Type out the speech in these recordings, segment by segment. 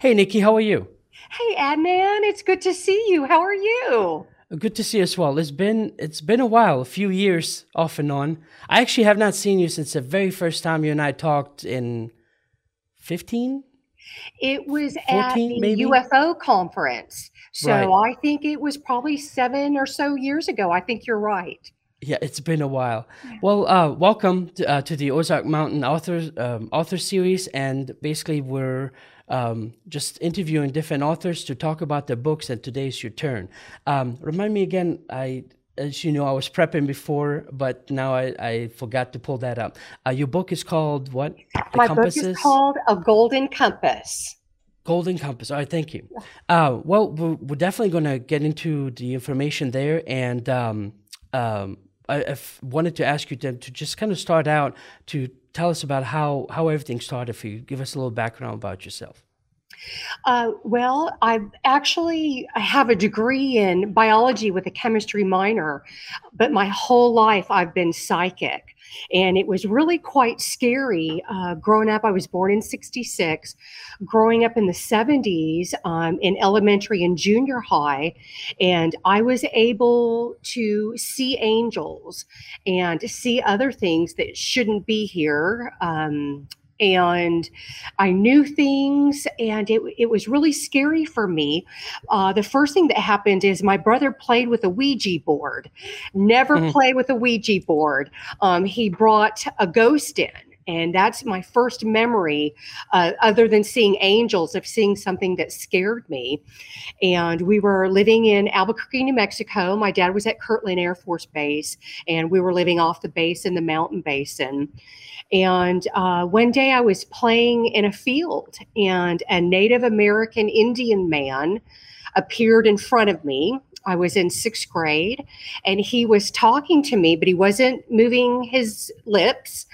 Hey, Nikki, how are you? Hey, Adnan, it's good to see you. How are you? Good to see you as well. It's been a while, a few years off and on. I actually have not seen you since the very first time you and I talked in 15? It was 14, at the maybe? UFO conference. So right. I think it was probably 7 or so years ago. I think you're right. Yeah, it's been a while. Yeah. Well, welcome to the Ozark Mountain author series. And basically we're just interviewing different authors to talk about their books, and today's your turn. Remind me again, as you know, I was prepping before, but now I forgot to pull that up. Your book is called what? My book is called A Golden Compass. Golden Compass. All right, thank you. Well, we're definitely going to get into the information there, and I wanted to ask you to just kind of start out to tell us about how everything started for you. Give us a little background about yourself. Well, I have a degree in biology with a chemistry minor, but my whole life I've been psychic. And it was really quite scary. Growing up, I was born in 1966. Growing up in the 1970s in elementary and junior high, and I was able to see angels and see other things that shouldn't be here. And I knew things, and it was really scary for me. The first thing that happened is my brother played with a Ouija board. Never play with a Ouija board. He brought a ghost in, and that's my first memory, other than seeing angels, of seeing something that scared me. And we were living in Albuquerque, New Mexico. My dad was at Kirtland Air Force Base, and we were living off the base in the mountain basin. And one day I was playing in a field, and a Native American Indian man appeared in front of me. I was in 6th grade, and he was talking to me, but he wasn't moving his lips.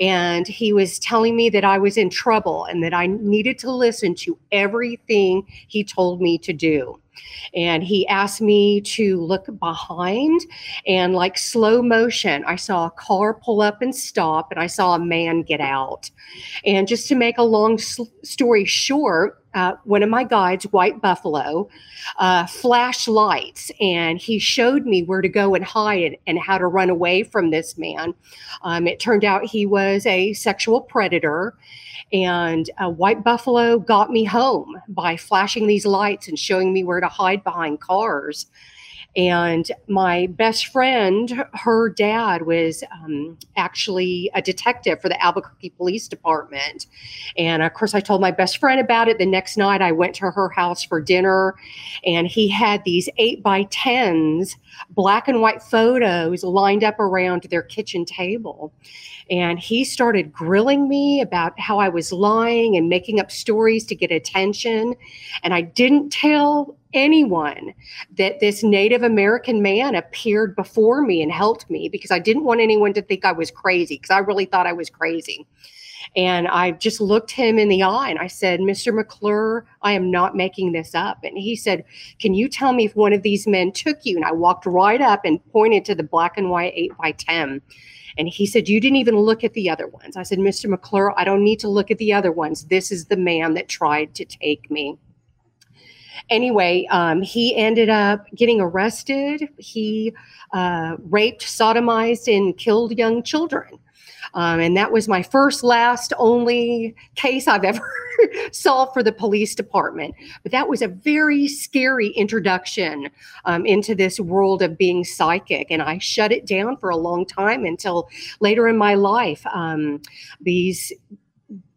And he was telling me that I was in trouble and that I needed to listen to everything he told me to do. And he asked me to look behind, and like slow motion, I saw a car pull up and stop, and I saw a man get out. And just to make a long story short, one of my guides, White Buffalo, flashlights, and he showed me where to go and hide and how to run away from this man. It turned out he was a sexual predator. And White Buffalo got me home by flashing these lights and showing me where to hide behind cars. And my best friend, her dad was actually a detective for the Albuquerque Police Department. And of course, I told my best friend about it. The next night, I went to her house for dinner, and he had these 8x10s, black and white photos lined up around their kitchen table. And he started grilling me about how I was lying and making up stories to get attention. And I didn't tell anyone that this Native American man appeared before me and helped me, because I didn't want anyone to think I was crazy, because I really thought I was crazy. And I just looked him in the eye and I said, "Mr. McClure, I am not making this up." And he said, "Can you tell me if one of these men took you?" And I walked right up and pointed to the black and white 8x10. And he said, "You didn't even look at the other ones." I said, "Mr. McClure, I don't need to look at the other ones. This is the man that tried to take me." Anyway, he ended up getting arrested. He raped, sodomized, and killed young children. And that was my first, last, only case I've ever solved for the police department. But that was a very scary introduction into this world of being psychic. And I shut it down for a long time until later in my life. These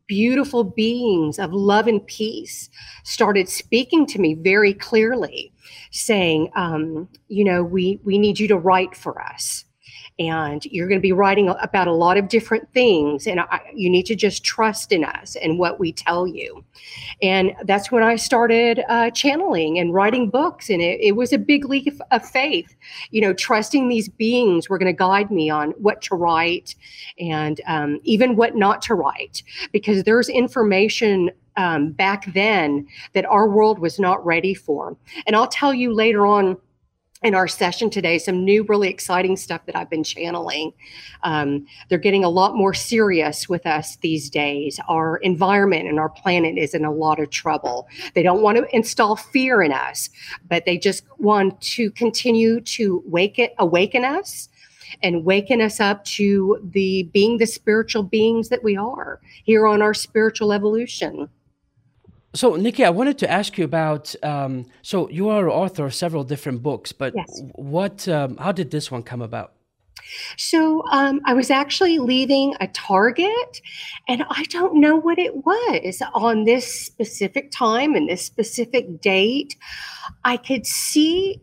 beautiful beings of love and peace started speaking to me very clearly, saying, you know, we need you to write for us. And you're going to be writing about a lot of different things. And you need to just trust in us and what we tell you. And that's when I started channeling and writing books. And it was a big leap of faith, you know, trusting these beings were going to guide me on what to write and even what not to write, because there's information back then that our world was not ready for. And I'll tell you later on in our session today, some new, really exciting stuff that I've been channeling. They're getting a lot more serious with us these days. Our environment and our planet is in a lot of trouble. They don't want to install fear in us, but they just want to continue to awaken us and waken us up to being the spiritual beings that we are here on our spiritual evolution. So, Nikki, I wanted to ask you about, so you are an author of several different books, but yes. How did this one come about? So I was actually leaving a Target, and I don't know what it was on this specific time and this specific date. I could see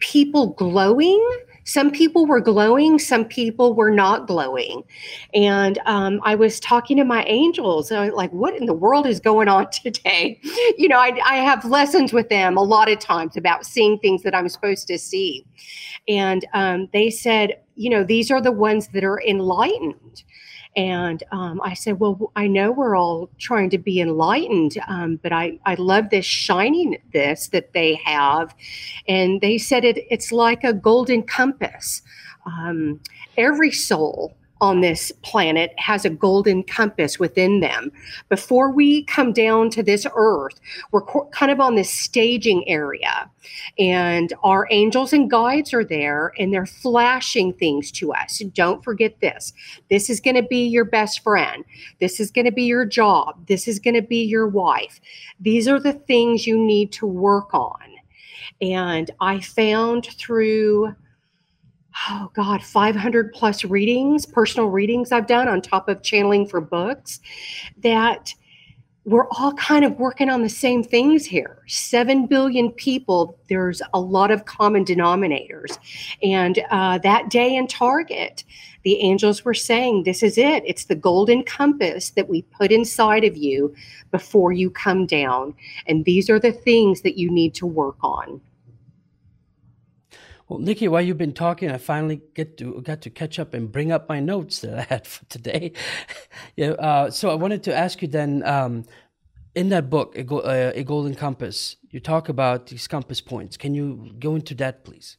people glowing. Some people were glowing, some people were not glowing. And I was talking to my angels, and I was like, what in the world is going on today? You know, I have lessons with them a lot of times about seeing things that I'm supposed to see. And they said, you know, these are the ones that are enlightened. And I said, well, I know we're all trying to be enlightened, but I love this shininess that they have. And they said it's like a golden compass. Every soul on this planet has a golden compass within them. Before we come down to this earth, we're kind of on this staging area, and our angels and guides are there, and they're flashing things to us. Don't forget this. This is going to be your best friend. This is going to be your job. This is going to be your wife. These are the things you need to work on. And I found through 500 plus readings, personal readings I've done on top of channeling for books, that we're all kind of working on the same things here. 7 billion people, there's a lot of common denominators. And that day in Target, the angels were saying, this is it. It's the golden compass that we put inside of you before you come down. And these are the things that you need to work on. Well, Nikki, while you've been talking, I finally got to catch up and bring up my notes that I had for today. Yeah, so I wanted to ask you then, in that book, A Golden Compass, you talk about these compass points. Can you go into that, please?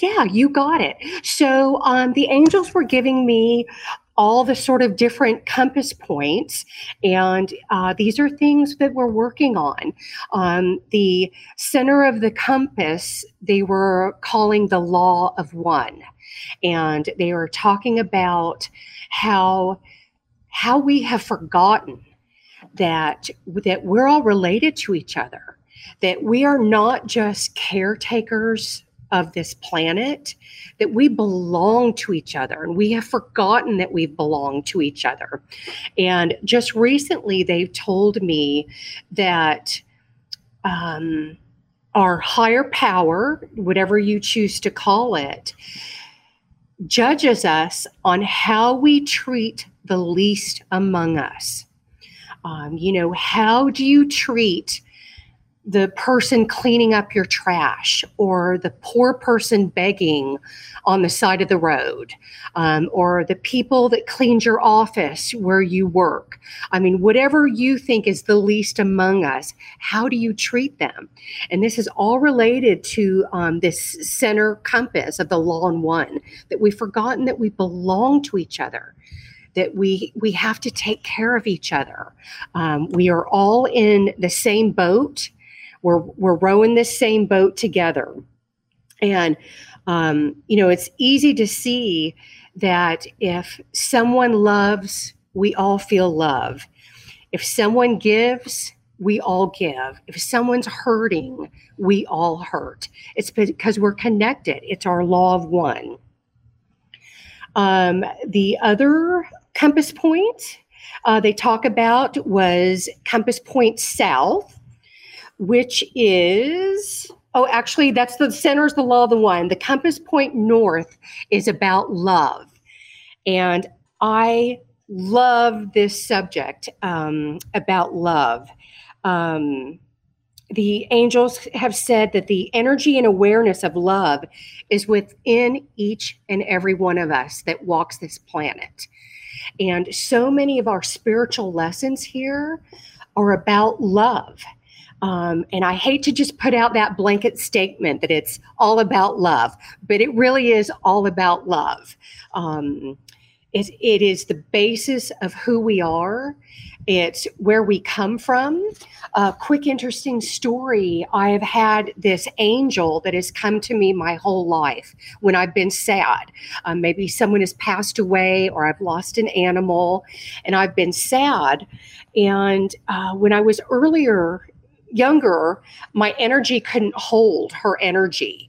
Yeah, you got it. So the angels were giving me all the sort of different compass points. And these are things that we're working on. The center of the compass, they were calling the law of one. And they were talking about how we have forgotten that we're all related to each other, that we are not just caretakers of this planet, that we belong to each other, and we have forgotten that we belong to each other. And just recently, they've told me that our higher power, whatever you choose to call it, judges us on how we treat the least among us. You know, how do you treat the person cleaning up your trash, or the poor person begging on the side of the road, or the people that cleaned your office where you work? I mean, whatever you think is the least among us, how do you treat them? And this is all related to this center compass of the law and one, that we've forgotten that we belong to each other, that we have to take care of each other. We are all in the same boat. We're rowing this same boat together. And, you know, it's easy to see that if someone loves, we all feel love. If someone gives, we all give. If someone's hurting, we all hurt. It's because we're connected. It's our law of one. The other compass point they talk about was compass point south, which is, oh, actually, that's the center's the law of the one. The compass point north is about love. And I love this subject about love. The angels have said that the energy and awareness of love is within each and every one of us that walks this planet. And so many of our spiritual lessons here are about love. And I hate to just put out that blanket statement that it's all about love, but it really is all about love. It is the basis of who we are. It's where we come from. A quick, interesting story. I have had this angel that has come to me my whole life when I've been sad. Maybe someone has passed away or I've lost an animal and I've been sad. And when I was younger, my energy couldn't hold her energy.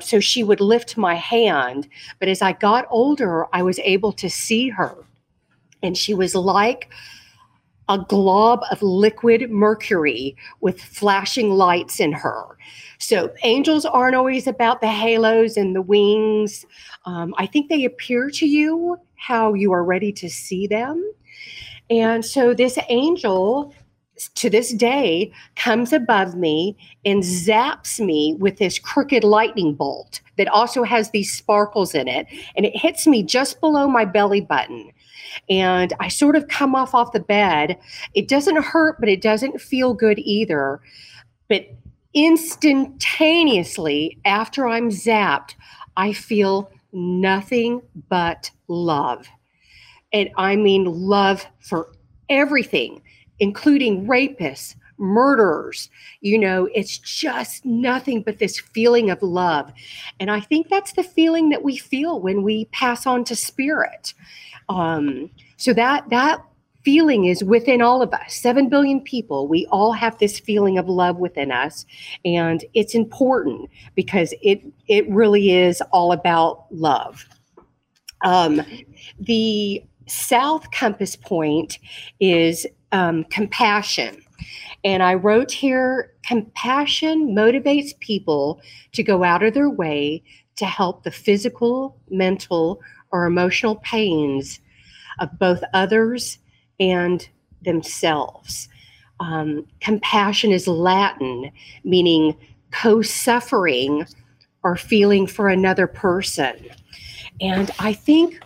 So she would lift my hand. But as I got older, I was able to see her. And she was like a glob of liquid mercury with flashing lights in her. So angels aren't always about the halos and the wings. I think they appear to you how you are ready to see them. And so this angel, to this day, comes above me and zaps me with this crooked lightning bolt that also has these sparkles in it. And it hits me just below my belly button. And I sort of come off the bed. It doesn't hurt, but it doesn't feel good either. But instantaneously after I'm zapped, I feel nothing but love. And I mean love for everything, including rapists, murderers. You know, it's just nothing but this feeling of love. And I think that's the feeling that we feel when we pass on to spirit. So that feeling is within all of us, 7 billion people. We all have this feeling of love within us. And it's important because it really is all about love. The south compass point is compassion. And I wrote here, compassion motivates people to go out of their way to help the physical, mental, or emotional pains of both others and themselves. Compassion is Latin, meaning co-suffering or feeling for another person. And I think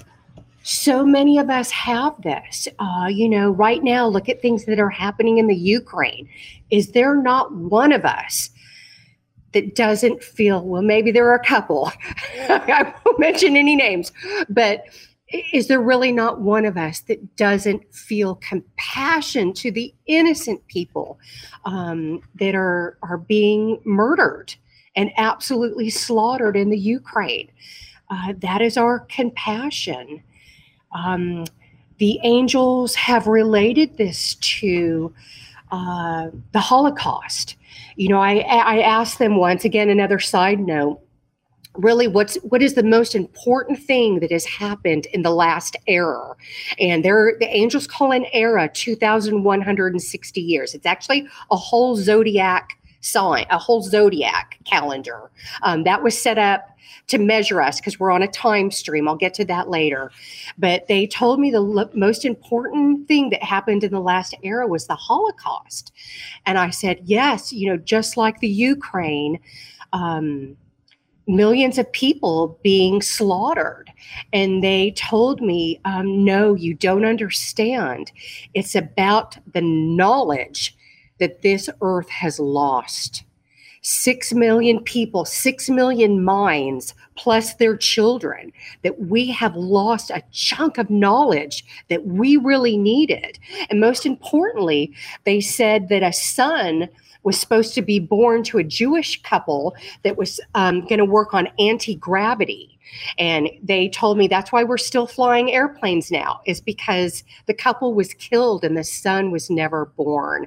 so many of us have this. Right now, look at things that are happening in the Ukraine. Is there not one of us that doesn't feel, well, maybe there are a couple. I won't mention any names, but is there really not one of us that doesn't feel compassion to the innocent people that are being murdered and absolutely slaughtered in the Ukraine? That is our compassion. The angels have related this to the Holocaust. You know, I asked them once, again, another side note, really, what is the most important thing that has happened in the last era? And the angels call an era 2,160 years. It's actually a whole zodiac sign, a whole zodiac calendar that was set up to measure us because we're on a time stream. I'll get to that later. But they told me the most important thing that happened in the last era was the Holocaust. And I said, yes, you know, just like the Ukraine, millions of people being slaughtered. And they told me, no, you don't understand. It's about the knowledge that this earth has lost. 6 million people, 6 million minds, plus their children, that we have lost a chunk of knowledge that we really needed. And most importantly, they said that a son was supposed to be born to a Jewish couple that was going to work on anti-gravity. And they told me that's why we're still flying airplanes now, is because the couple was killed and the son was never born.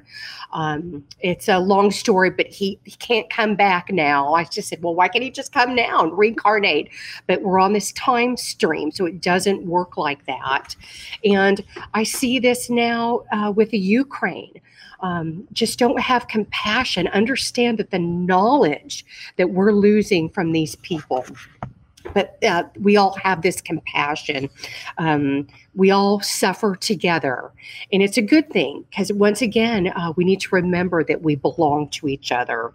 It's a long story, but he can't come back now. I just said, well, why can't he just come now and reincarnate? But we're on this time stream, so it doesn't work like that. And I see this now with the Ukraine. Just don't have compassion. Understand that the knowledge that we're losing from these people, but we all have this compassion. We all suffer together, and it's a good thing, because once again, we need to remember that we belong to each other.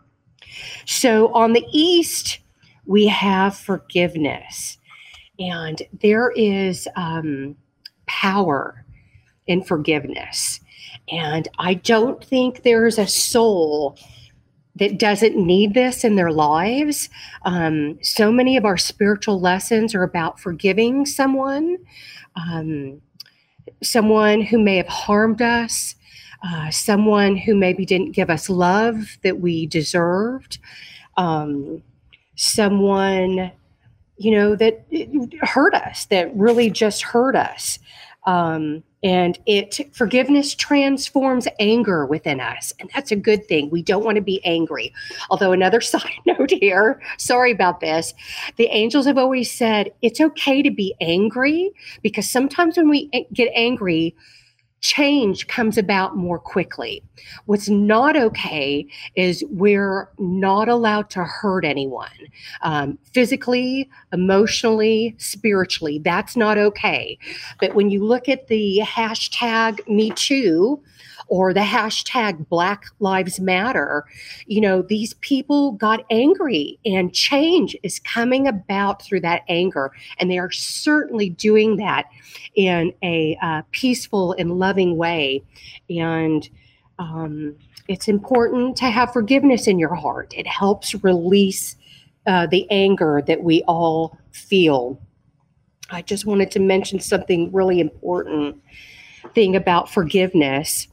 So on the East, we have forgiveness, and there is power in forgiveness. And I don't think there's a soul that doesn't need this in their lives. So many of our spiritual lessons are about forgiving someone, someone who may have harmed us, someone who maybe didn't give us love that we deserved, someone, you know, that hurt us, that really just hurt us. And forgiveness transforms anger within us. And that's a good thing. We don't want to be angry. Although another side note here, sorry about this. The angels have always said, it's okay to be angry, because sometimes when we get angry, change comes about more quickly. What's not okay is we're not allowed to hurt anyone, physically, emotionally, spiritually. That's not okay. But when you look at the hashtag #MeToo or the hashtag Black Lives Matter, you know, these people got angry, and change is coming about through that anger. And they are certainly doing that in a peaceful and loving way. And it's important to have forgiveness in your heart. It helps release the anger that we all feel. I just wanted to mention something really important thing about forgiveness.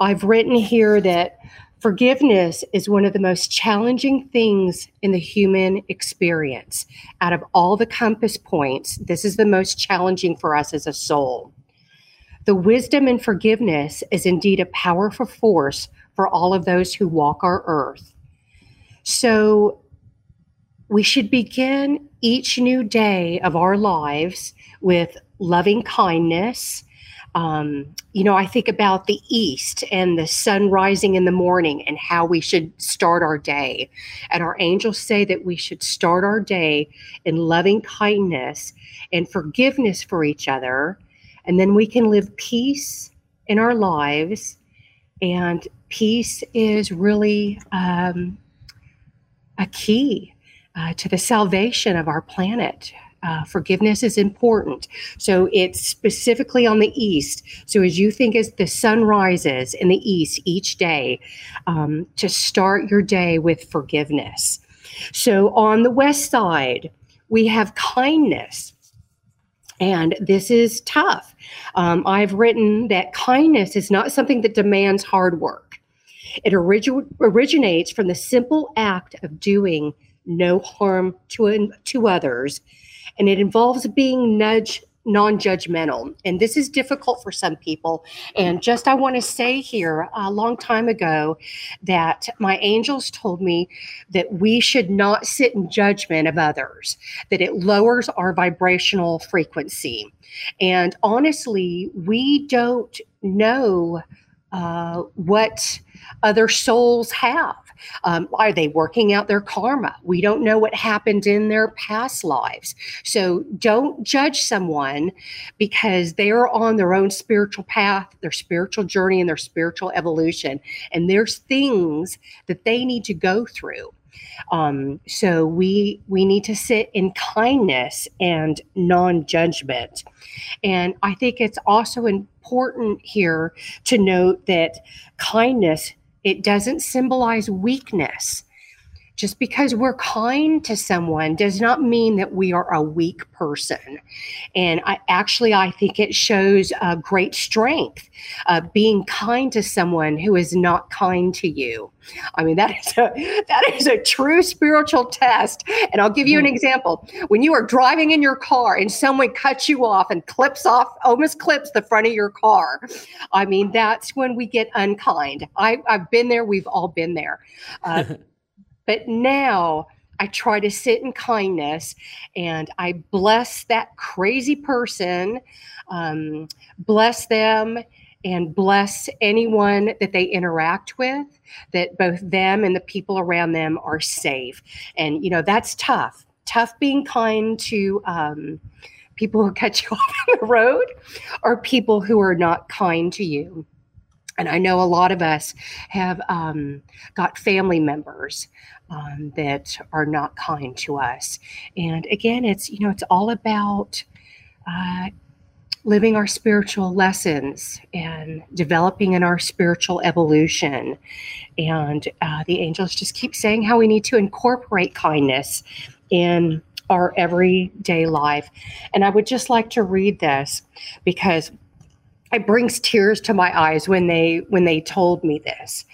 I've written here that forgiveness is one of the most challenging things in the human experience. Out of all the compass points, this is the most challenging for us as a soul. The wisdom and forgiveness is indeed a powerful force for all of those who walk our earth. So we should begin each new day of our lives with loving kindness. You know, I think about the East and the sun rising in the morning and how we should start our day. And our angels say that we should start our day in loving kindness and forgiveness for each other. And then we can live peace in our lives. And peace is really a key to the salvation of our planet. Forgiveness is important. So it's specifically on the East. So as you think, as the sun rises in the East each day, to start your day with forgiveness. So on the West side, we have kindness. And this is tough. I've written that kindness is not something that demands hard work. It originates from the simple act of doing no harm to others. And it involves being non-judgmental. And this is difficult for some people. And just I want to say here, a long time ago, that my angels told me that we should not sit in judgment of others, that it lowers our vibrational frequency. And honestly, we don't know what other souls have. Are they working out their karma? We don't know what happened in their past lives. So don't judge someone because they are on their own spiritual path, their spiritual journey, and their spiritual evolution. And there's things that they need to go through. So we need to sit in kindness and non-judgment. And I think it's also important here to note that kindness, it doesn't symbolize weakness. Just because we're kind to someone does not mean that we are a weak person. And I think it shows a great strength, being kind to someone who is not kind to you. I mean, that is a true spiritual test. And I'll give you an example. When you are driving in your car and someone cuts you off and almost clips the front of your car, I mean, that's when we get unkind. I've been there. We've all been there. But now I try to sit in kindness, and I bless that crazy person, bless them, and bless anyone that they interact with, that both them and the people around them are safe. And, you know, that's tough. Tough being kind to people who cut you off on the road or people who are not kind to you. And I know a lot of us have got family members that are not kind to us. And again, it's all about living our spiritual lessons and developing in our spiritual evolution. And the angels just keep saying how we need to incorporate kindness in our everyday life. And I would just like to read this because it brings tears to my eyes when they told me this.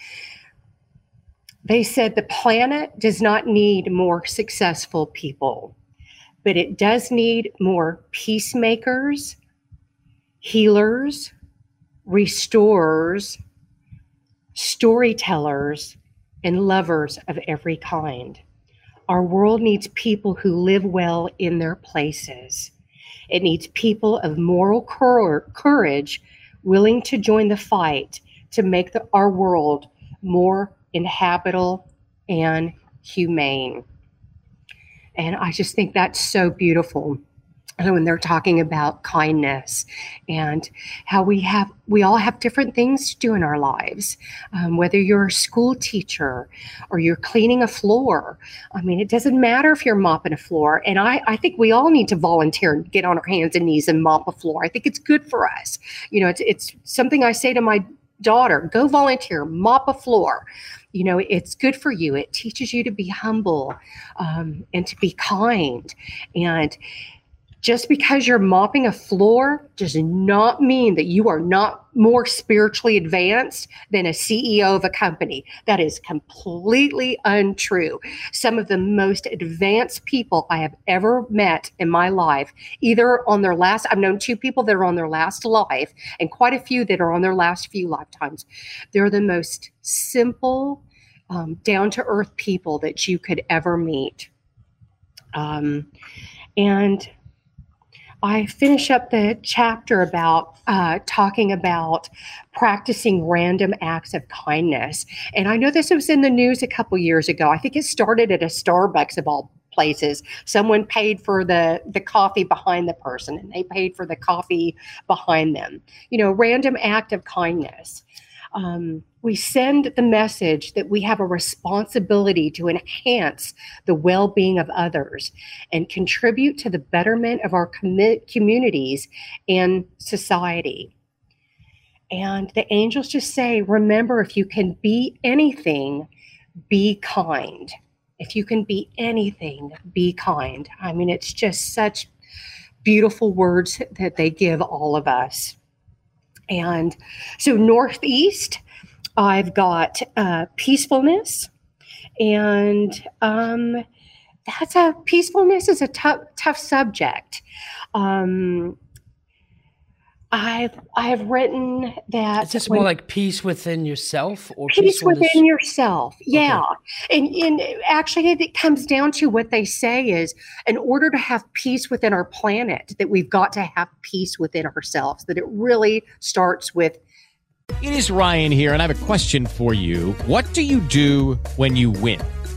They said the planet does not need more successful people, but it does need more peacemakers, healers, restorers, storytellers, and lovers of every kind. Our world needs people who live well in their places. It needs people of moral courage, willing to join the fight to make our world more inhabitable and humane. And I just think that's so beautiful. And when they're talking about kindness and how we all have different things to do in our lives, whether you're a school teacher or you're cleaning a floor. I mean, it doesn't matter if you're mopping a floor. And I think we all need to volunteer and get on our hands and knees and mop a floor. I think it's good for us. You know, it's something I say to my daughter, go volunteer, mop a floor. You know, it's good for you. It teaches you to be humble and to be kind. And just because you're mopping a floor does not mean that you are not more spiritually advanced than a CEO of a company. That is completely untrue. Some of the most advanced people I have ever met in my life, either on their last, I've known two people that are on their last life and quite a few that are on their last few lifetimes. They're the most simple, down-to-earth people that you could ever meet. And I finish up the chapter about talking about practicing random acts of kindness. And I know this was in the news a couple years ago. I think it started at a Starbucks of all places. Someone paid for the coffee behind the person, and they paid for the coffee behind them. You know, random act of kindness. We send the message that we have a responsibility to enhance the well-being of others and contribute to the betterment of our communities and society. And the angels just say, remember, if you can be anything, be kind. If you can be anything, be kind. I mean, it's just such beautiful words that they give all of us. And so northeast, I've got peacefulness, and peacefulness is a tough subject. I've written that. Is this more like peace within yourself, or peace within yourself? Yeah, okay. And actually, it comes down to what they say is, in order to have peace within our planet, that we've got to have peace within ourselves. That it really starts with. It is Ryan here, and I have a question for you. What do you do when you win?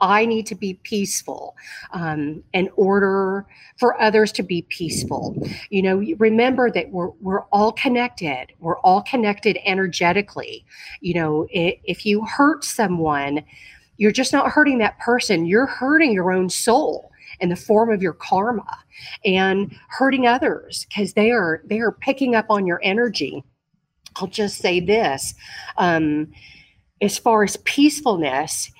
I need to be peaceful, in order for others to be peaceful. You know, remember that we're all connected. We're all connected energetically. You know, if you hurt someone, you're just not hurting that person. You're hurting your own soul in the form of your karma and hurting others because they are picking up on your energy. I'll just say this, as far as peacefulness,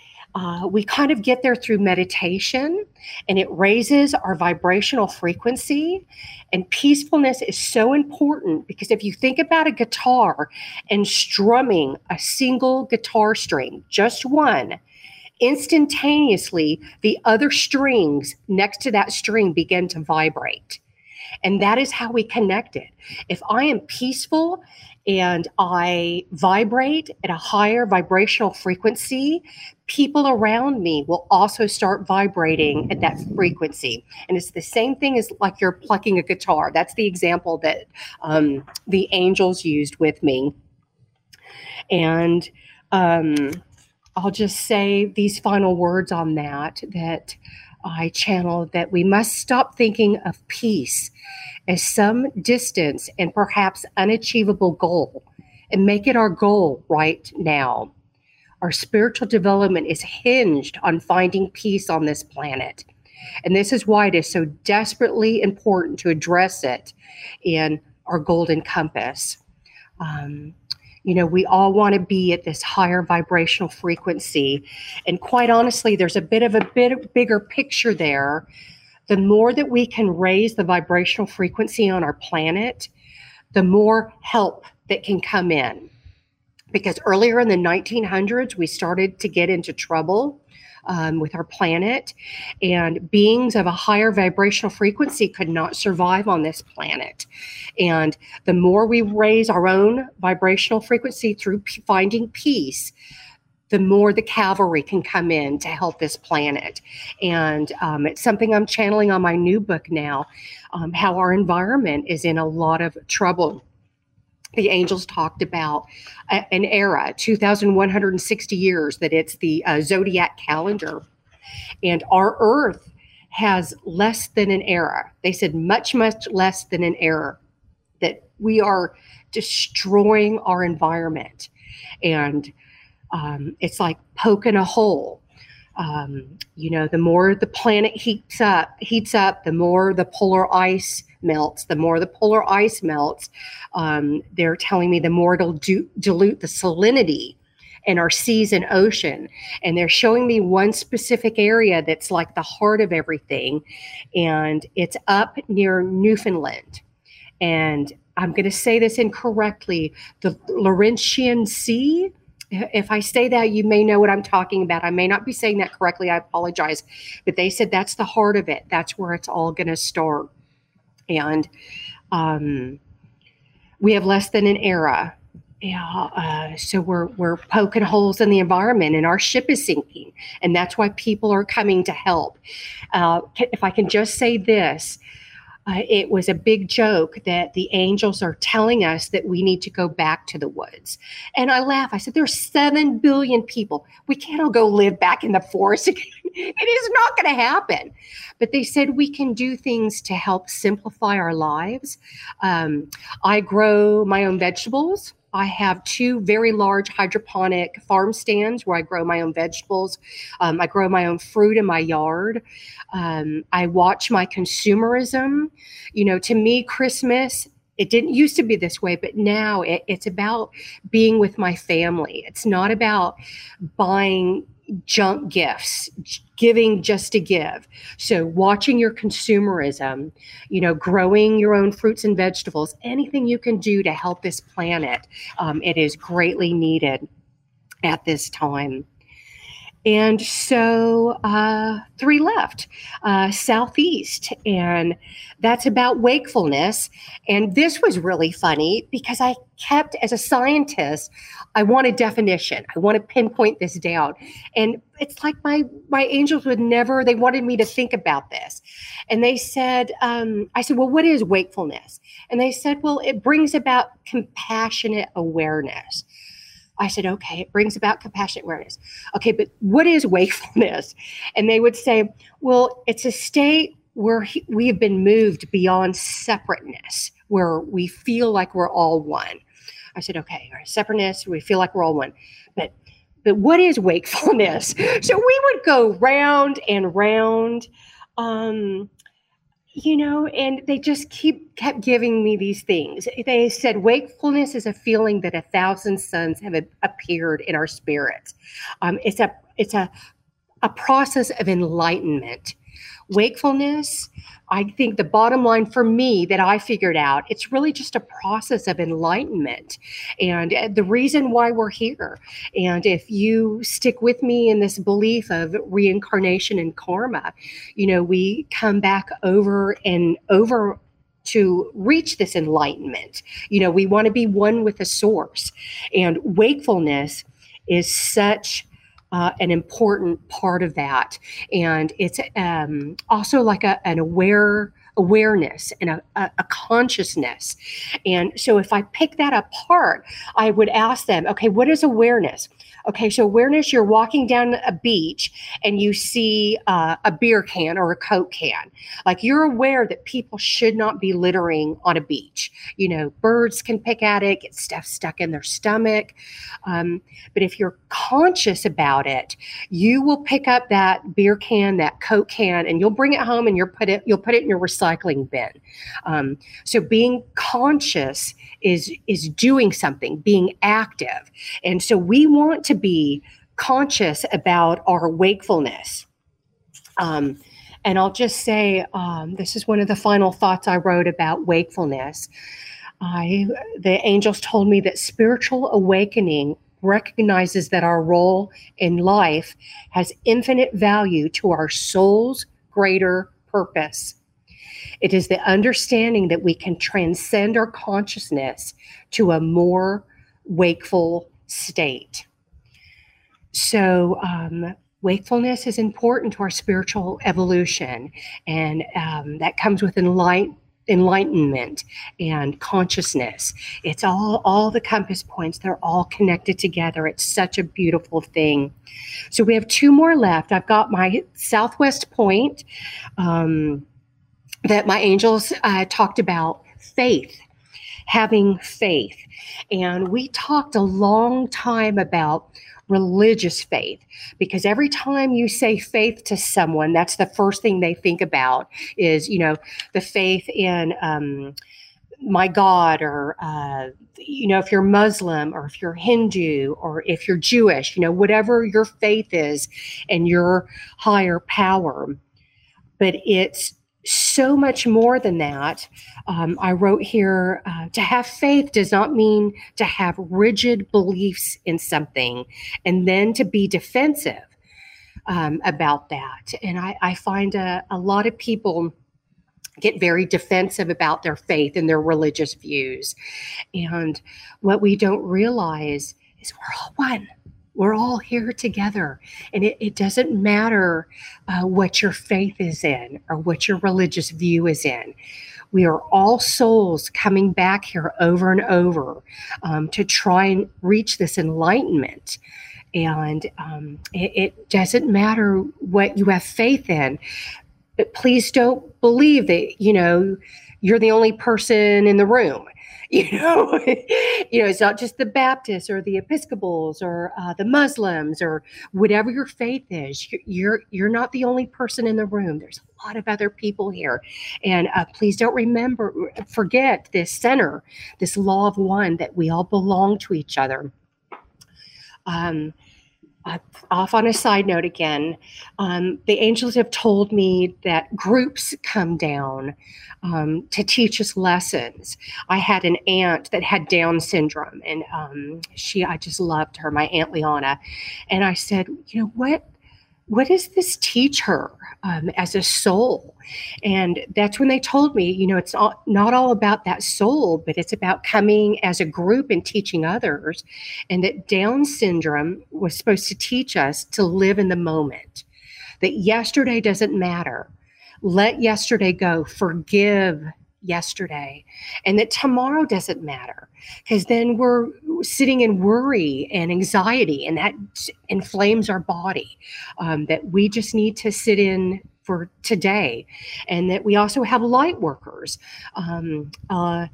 we kind of get there through meditation, and it raises our vibrational frequency. And peacefulness is so important because if you think about a guitar and strumming a single guitar string, just one, instantaneously the other strings next to that string begin to vibrate. And that is how we connected. If I am peaceful and I vibrate at a higher vibrational frequency, people around me will also start vibrating at that frequency. And it's the same thing as like you're plucking a guitar. That's the example that the angels used with me. And I'll just say these final words on that I channeled, that we must stop thinking of peace as some distant and perhaps unachievable goal and make it our goal right now. Our spiritual development is hinged on finding peace on this planet. And this is why it is so desperately important to address it in our Golden Compass. You know, we all want to be at this higher vibrational frequency. And quite honestly, there's a bit bigger picture there. The more that we can raise the vibrational frequency on our planet, the more help that can come in. Because earlier in the 1900s, we started to get into trouble with our planet. And beings of a higher vibrational frequency could not survive on this planet. And the more we raise our own vibrational frequency through finding peace, the more the cavalry can come in to help this planet. And it's something I'm channeling on my new book now, how our environment is in a lot of trouble. The angels talked about an era, 2,160 years, that it's the zodiac calendar. And our Earth has less than an era. They said much, much less than an era, that we are destroying our environment. And it's like poking a hole. You know, the more the planet heats up, the more the polar ice melts. The more the polar ice melts, they're telling me the more it'll dilute the salinity in our seas and ocean. And they're showing me one specific area that's like the heart of everything. And it's up near Newfoundland. And I'm going to say this incorrectly. The Laurentian Sea, if I say that, you may know what I'm talking about. I may not be saying that correctly. I apologize. But they said that's the heart of it. That's where it's all going to start. And we have less than an era. So we're poking holes in the environment, and our ship is sinking. And that's why people are coming to help. If I can just say this, it was a big joke that the angels are telling us that we need to go back to the woods. And I laugh. I said, there's 7 billion people. We can't all go live back in the forest again. It is not going to happen. But they said we can do things to help simplify our lives. I grow my own vegetables. I have 2 very large hydroponic farm stands where I grow my own vegetables. I grow my own fruit in my yard. I watch my consumerism. You know, to me, Christmas, it didn't used to be this way, but now it's about being with my family. It's not about buying junk gifts, giving just to give. So watching your consumerism, you know, growing your own fruits and vegetables, anything you can do to help this planet, it is greatly needed at this time. And so 3 left, Southeast, and that's about wakefulness. And this was really funny because I kept, as a scientist, I want a definition. I want to pinpoint this down. And it's like my angels would never, they wanted me to think about this. And they said, I said, well, what is wakefulness? And they said, well, it brings about compassionate awareness. I said, okay, it brings about compassionate awareness. Okay, but what is wakefulness? And they would say, well, it's a state where we have been moved beyond separateness, where we feel like we're all one. I said, okay, all right, separateness, we feel like we're all one. But what is wakefulness? So we would go round and round, you know, and they just kept giving me these things. They said, wakefulness is a feeling that 1,000 suns have appeared in our spirits. It's a process of enlightenment. Wakefulness, I think the bottom line for me that I figured out, it's really just a process of enlightenment and the reason why we're here. And if you stick with me in this belief of reincarnation and karma, you know, we come back over and over to reach this enlightenment. You know, we want to be one with the source. And wakefulness is such an important part of that. And it's also like an awareness and a consciousness. And so if I pick that apart, I would ask them, okay, what is awareness? Okay, so awareness, you're walking down a beach and you see a beer can or a Coke can. Like, you're aware that people should not be littering on a beach. You know, birds can pick at it, get stuff stuck in their stomach. But if you're conscious about it, you will pick up that beer can, that Coke can, and you'll bring it home and you'll put it in your recycling bin. So being conscious is doing something, being active. And so we want to be conscious about our wakefulness. And I'll just say, this is one of the final thoughts I wrote about wakefulness. The angels told me that spiritual awakening recognizes that our role in life has infinite value to our soul's greater purpose. It is the understanding that we can transcend our consciousness to a more wakeful state. So wakefulness is important to our spiritual evolution, and that comes with enlightenment and consciousness. It's all the compass points. They're all connected together. It's such a beautiful thing. So we have two more left. I've got my Southwest Point that my angels talked about, faith. Having faith. And we talked a long time about religious faith, because every time you say faith to someone, that's the first thing they think about is, you know, the faith in my God, or, you know, if you're Muslim or if you're Hindu or if you're Jewish, you know, whatever your faith is and your higher power. But it's so much more than that. I wrote here, to have faith does not mean to have rigid beliefs in something and then to be defensive about that. And I find a lot of people get very defensive about their faith and their religious views. And what we don't realize is we're all one. We're all here together, and it doesn't matter what your faith is in or what your religious view is in. We are all souls coming back here over and over to try and reach this enlightenment. And it doesn't matter what you have faith in, but please don't believe that, you know, you're the only person in the room. You know, it's not just the Baptists or the Episcopals or the Muslims or whatever your faith is. You're not the only person in the room. There's a lot of other people here, and please don't forget this center, this law of one, that we all belong to each other. Off on a side note again, the angels have told me that groups come down to teach us lessons. I had an aunt that had Down syndrome, and I just loved her, my Aunt Leona. And I said, you know, what does this teach her as a soul? And that's when they told me, you know, it's not all about that soul, but it's about coming as a group and teaching others. And that Down syndrome was supposed to teach us to live in the moment, that yesterday doesn't matter. Let yesterday go. Forgive yesterday, and that tomorrow doesn't matter, because then we're sitting in worry and anxiety, and that inflames our body, that we just need to sit in for today. And that we also have light workers. Light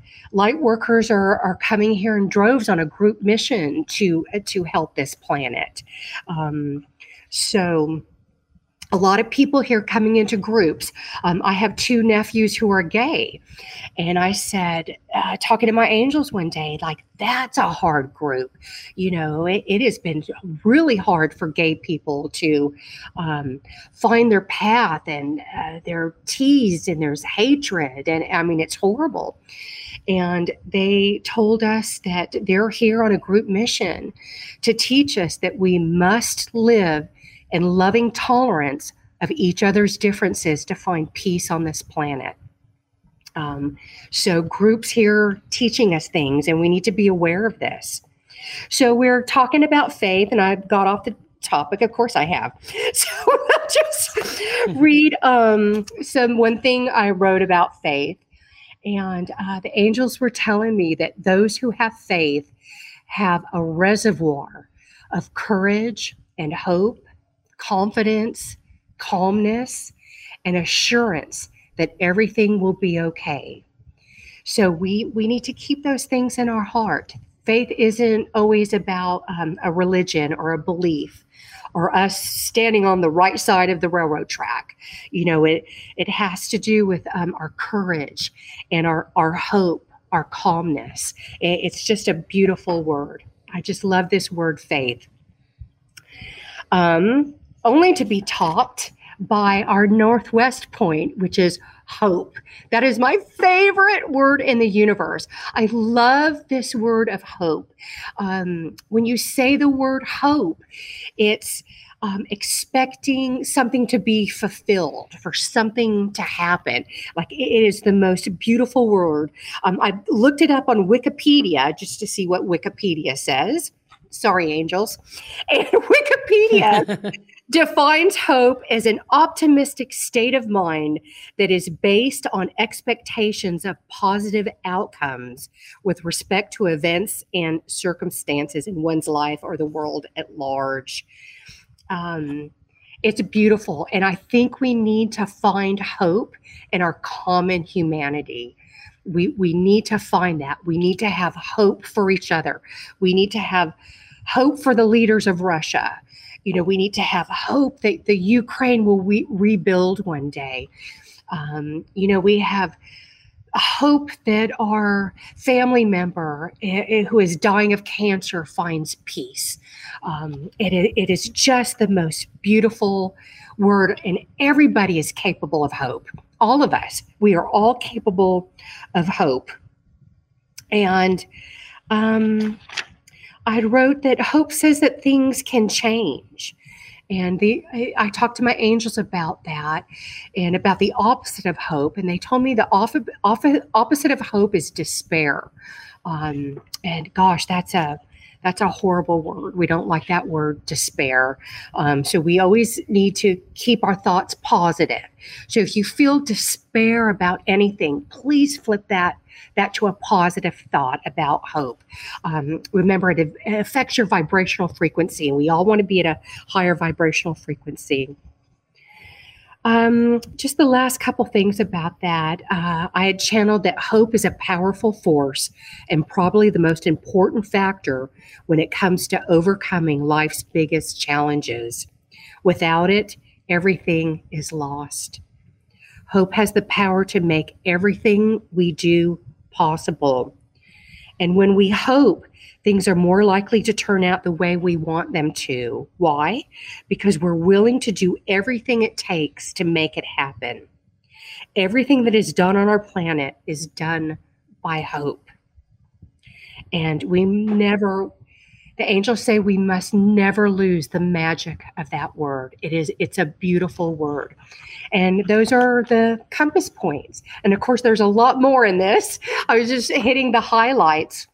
workers are coming here in droves on a group mission to help this planet. So a lot of people here coming into groups. I have two nephews who are gay. And I said, talking to my angels one day, like, that's a hard group. You know, it has been really hard for gay people to find their path, and they're teased and there's hatred. And I mean, it's horrible. And they told us that they're here on a group mission to teach us that we must live in loving tolerance of each other's differences to find peace on this planet. So groups here teaching us things, and we need to be aware of this. So we're talking about faith, and I've got off the topic. Of course I have. So I'll just read one thing I wrote about faith. And the angels were telling me that those who have faith have a reservoir of courage and hope, confidence, calmness, and assurance that everything will be okay. So we need to keep those things in our heart. Faith isn't always about a religion or a belief or us standing on the right side of the railroad track. You know, it has to do with our courage and our hope, our calmness. It's just a beautiful word. I just love this word, faith. Only to be topped by our Northwest point, which is hope. That is my favorite word in the universe. I love this word of hope. When you say the word hope, it's expecting something to be fulfilled, for something to happen. Like, it is the most beautiful word. I looked it up on Wikipedia just to see what Wikipedia says. Sorry, angels. And Wikipedia defines hope as an optimistic state of mind that is based on expectations of positive outcomes with respect to events and circumstances in one's life or the world at large. It's beautiful. And I think we need to find hope in our common humanity. We need to find that. We need to have hope for each other. We need to have hope for the leaders of Russia. You know, we need to have hope that the Ukraine will rebuild one day. You know, we have hope that our family member who is dying of cancer finds peace. It is just the most beautiful word, and everybody is capable of hope. All of us, we are all capable of hope. And I wrote that hope says that things can change. And I talked to my angels about that and about the opposite of hope. And they told me the opposite of hope is despair. And gosh, that's a horrible word. We don't like that word, despair. So we always need to keep our thoughts positive. So if you feel despair about anything, please flip that to a positive thought about hope. Remember, it affects your vibrational frequency, and we all want to be at a higher vibrational frequency. Just the last couple things about that. I had channeled that hope is a powerful force and probably the most important factor when it comes to overcoming life's biggest challenges. Without it, everything is lost. Hope has the power to make everything we do possible. And when we hope, things are more likely to turn out the way we want them to. Why? Because we're willing to do everything it takes to make it happen. Everything that is done on our planet is done by hope. And the angels say we must never lose the magic of that word. It's a beautiful word. And those are the compass points. And of course, there's a lot more in this. I was just hitting the highlights.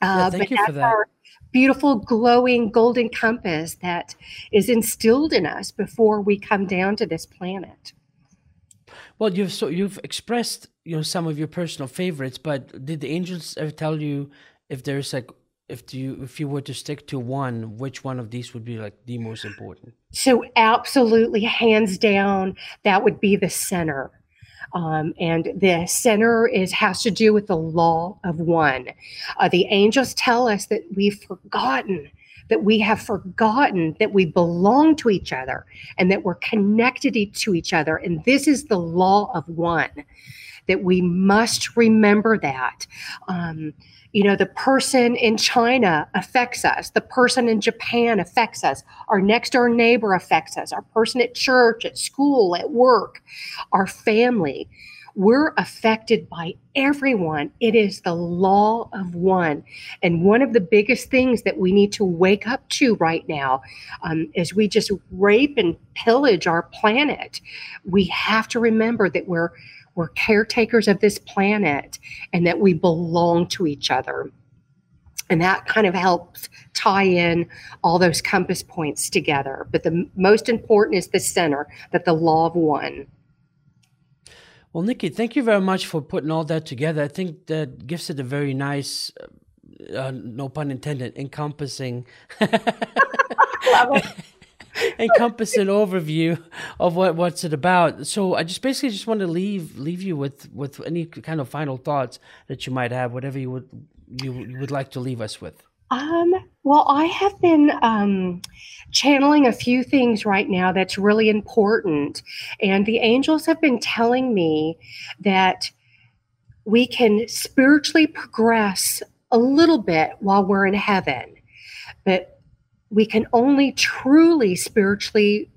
Thank you for that. Our beautiful, glowing, golden compass that is instilled in us before we come down to this planet. Well, you've expressed you know, some of your personal favorites, but did the angels ever tell you if there's like, if you were to stick to one, which one of these would be like the most important? So absolutely, hands down, that would be the center. And the center has to do with the law of one. The angels tell us that we have forgotten that we belong to each other and that we're connected to each other. And this is the law of one, that we must remember that. You know, the person in China affects us. The person in Japan affects us. Our next door neighbor affects us. Our person at church, at school, at work, our family. We're affected by everyone. It is the law of one. And one of the biggest things that we need to wake up to right now is we just rape and pillage our planet. We have to remember that we're caretakers of this planet and that we belong to each other. And that kind of helps tie in all those compass points together. But the most important is the center, that the law of one. Well, Nikki, thank you very much for putting all that together. I think that gives it a very nice, no pun intended, encompassing level. Encompassing overview of what's it about. So I just want to leave you with any kind of final thoughts that you might have, whatever you would like to leave us with. Well, I have been channeling a few things right now that's really important, and the angels have been telling me that we can spiritually progress a little bit while we're in heaven, but we can only truly spiritually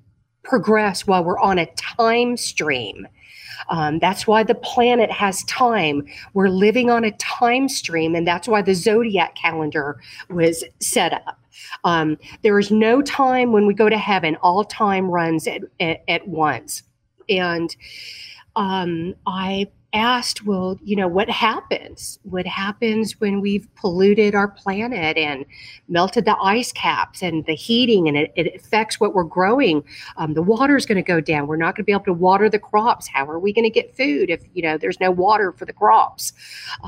progress while we're on a time stream. That's why the planet has time. We're living on a time stream, and that's why the zodiac calendar was set up. There is no time when we go to heaven. All time runs at once. And I asked, well, you know, what happens? What happens when we've polluted our planet and melted the ice caps and the heating, and it affects what we're growing? The water is going to go down. We're not going to be able to water the crops. How are we going to get food if, you know, there's no water for the crops?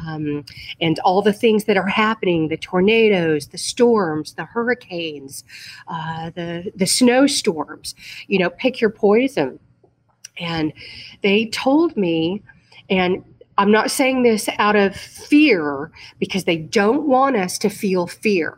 And all the things that are happening, the tornadoes, the storms, the hurricanes, the snowstorms, you know, pick your poison. And they told me, and I'm not saying this out of fear, because they don't want us to feel fear.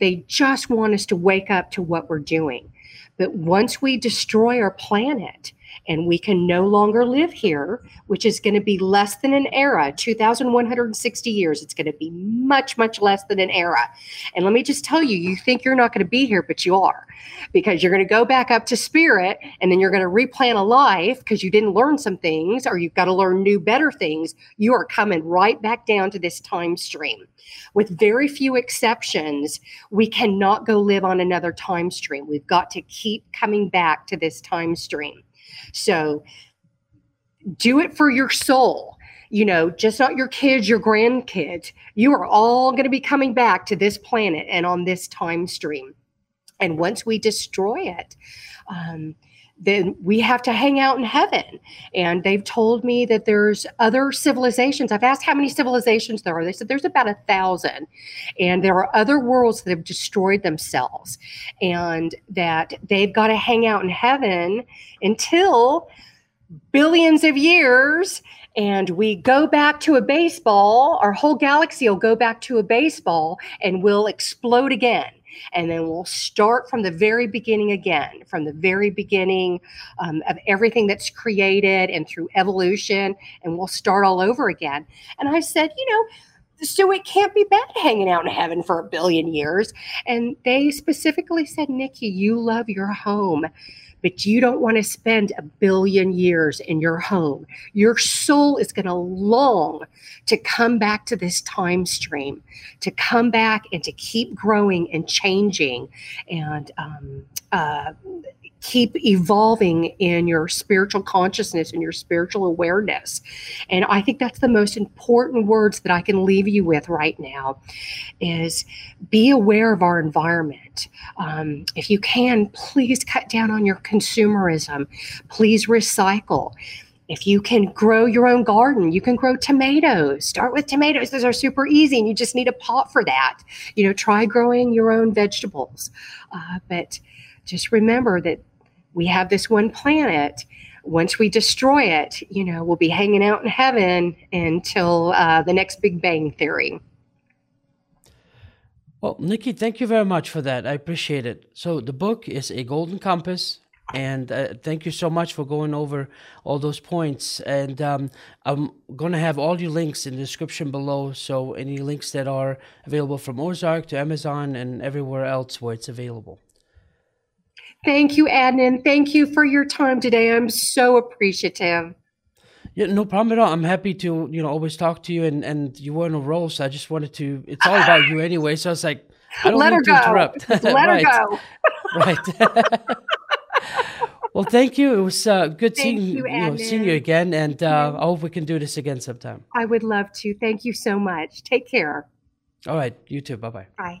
They just want us to wake up to what we're doing. But once we destroy our planet and we can no longer live here, which is going to be less than an era, 2,160 years, it's going to be much, much less than an era. And let me just tell you, you think you're not going to be here, but you are, because you're going to go back up to spirit, and then you're going to replan a life because you didn't learn some things, or you've got to learn new, better things. You are coming right back down to this time stream. With very few exceptions, we cannot go live on another time stream. We've got to keep coming back to this time stream. So do it for your soul, you know, just not your kids, your grandkids. You are all going to be coming back to this planet and on this time stream. And once we destroy it, then we have to hang out in heaven. And they've told me that there's other civilizations. I've asked how many civilizations there are. They said there's about 1,000. And there are other worlds that have destroyed themselves, and that they've got to hang out in heaven until billions of years, and we go back to a baseball. Our whole galaxy will go back to a baseball, and we'll explode again. And then we'll start from the very beginning again, from the very beginning of everything that's created and through evolution, and we'll start all over again. And I said, you know, so it can't be bad hanging out in heaven for 1 billion years. And they specifically said, Nikki, you love your home, but you don't want to spend 1 billion years in your home. Your soul is going to long to come back to this time stream, to come back and to keep growing and changing and keep evolving in your spiritual consciousness and your spiritual awareness. And I think that's the most important words that I can leave you with right now, is be aware of our environment. If you can, please cut down on your consumerism. Please recycle. If you can grow your own garden, you can grow tomatoes. Start with tomatoes. Those are super easy, and you just need a pot for that. You know, try growing your own vegetables. But just remember that we have this one planet. Once we destroy it, you know, we'll be hanging out in heaven until the next Big Bang Theory. Well, Nikki, thank you very much for that. I appreciate it. So the book is A Golden Compass, and thank you so much for going over all those points. And I'm going to have all your links in the description below, so any links that are available from Ozark to Amazon and everywhere else where it's available. Thank you, Adnan. Thank you for your time today. I'm so appreciative. Yeah, no problem at all. I'm happy to, you know, always talk to you, and you were in a role, so I just wanted to, it's all about you anyway. So I was like, I don't need to interrupt. Let right. her go. Right. Well, thank you. It was good seeing you again. And I hope we can do this again sometime. I would love to. Thank you so much. Take care. All right. You too. Bye-bye. Bye.